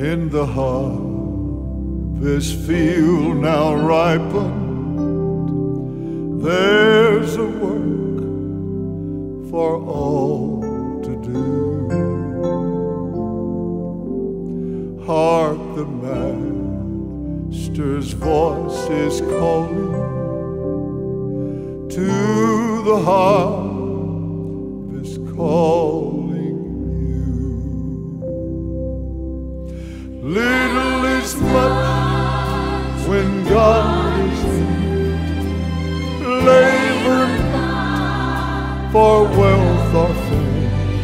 in the harvest field now ripened. There's a work for all to do. Hark, the Master's voice is calling to the harvest call. Little is much when God is near. Labor not for wealth or fame.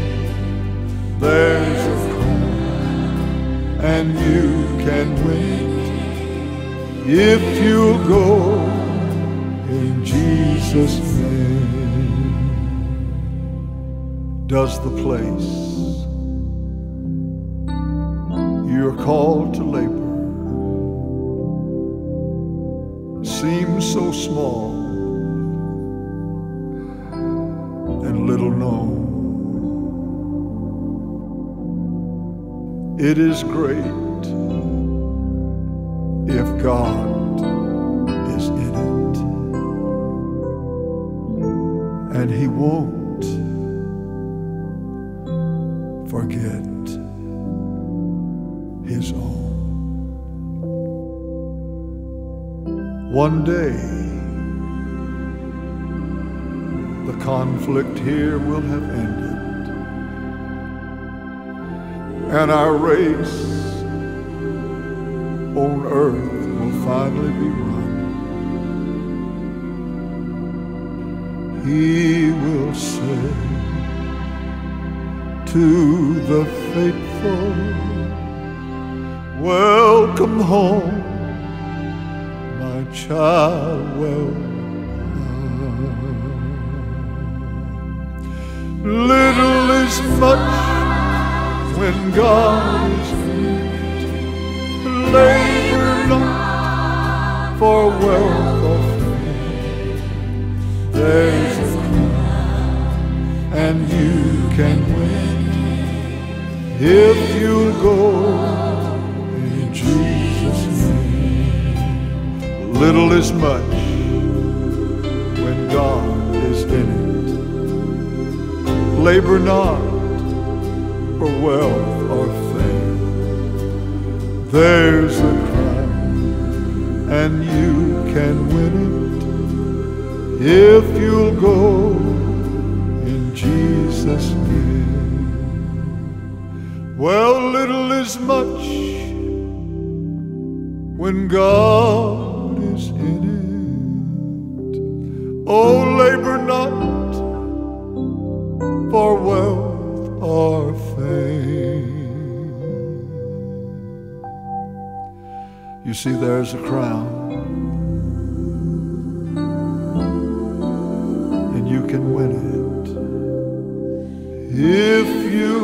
There's a call and you can wait if you'll go in Jesus' name. Does the place you're called to labor seems so small and little known? It is great if God is in it, and He won't forget His own. One day, the conflict here will have ended, and our race on earth will finally be run. He will say to the faithful, welcome home, my child, welcome. Little is much when God is near. Labor not for wealth or fame. There's a crown and you can win if you'll go. Jesus' name. Little is much when God is in it. Labor not for wealth or fame. There's a crown and you can win it if you'll go in Jesus' name. Well, little is much when God is in it. Oh, labor not for wealth or fame. You see, there's a crown, and you can win it if you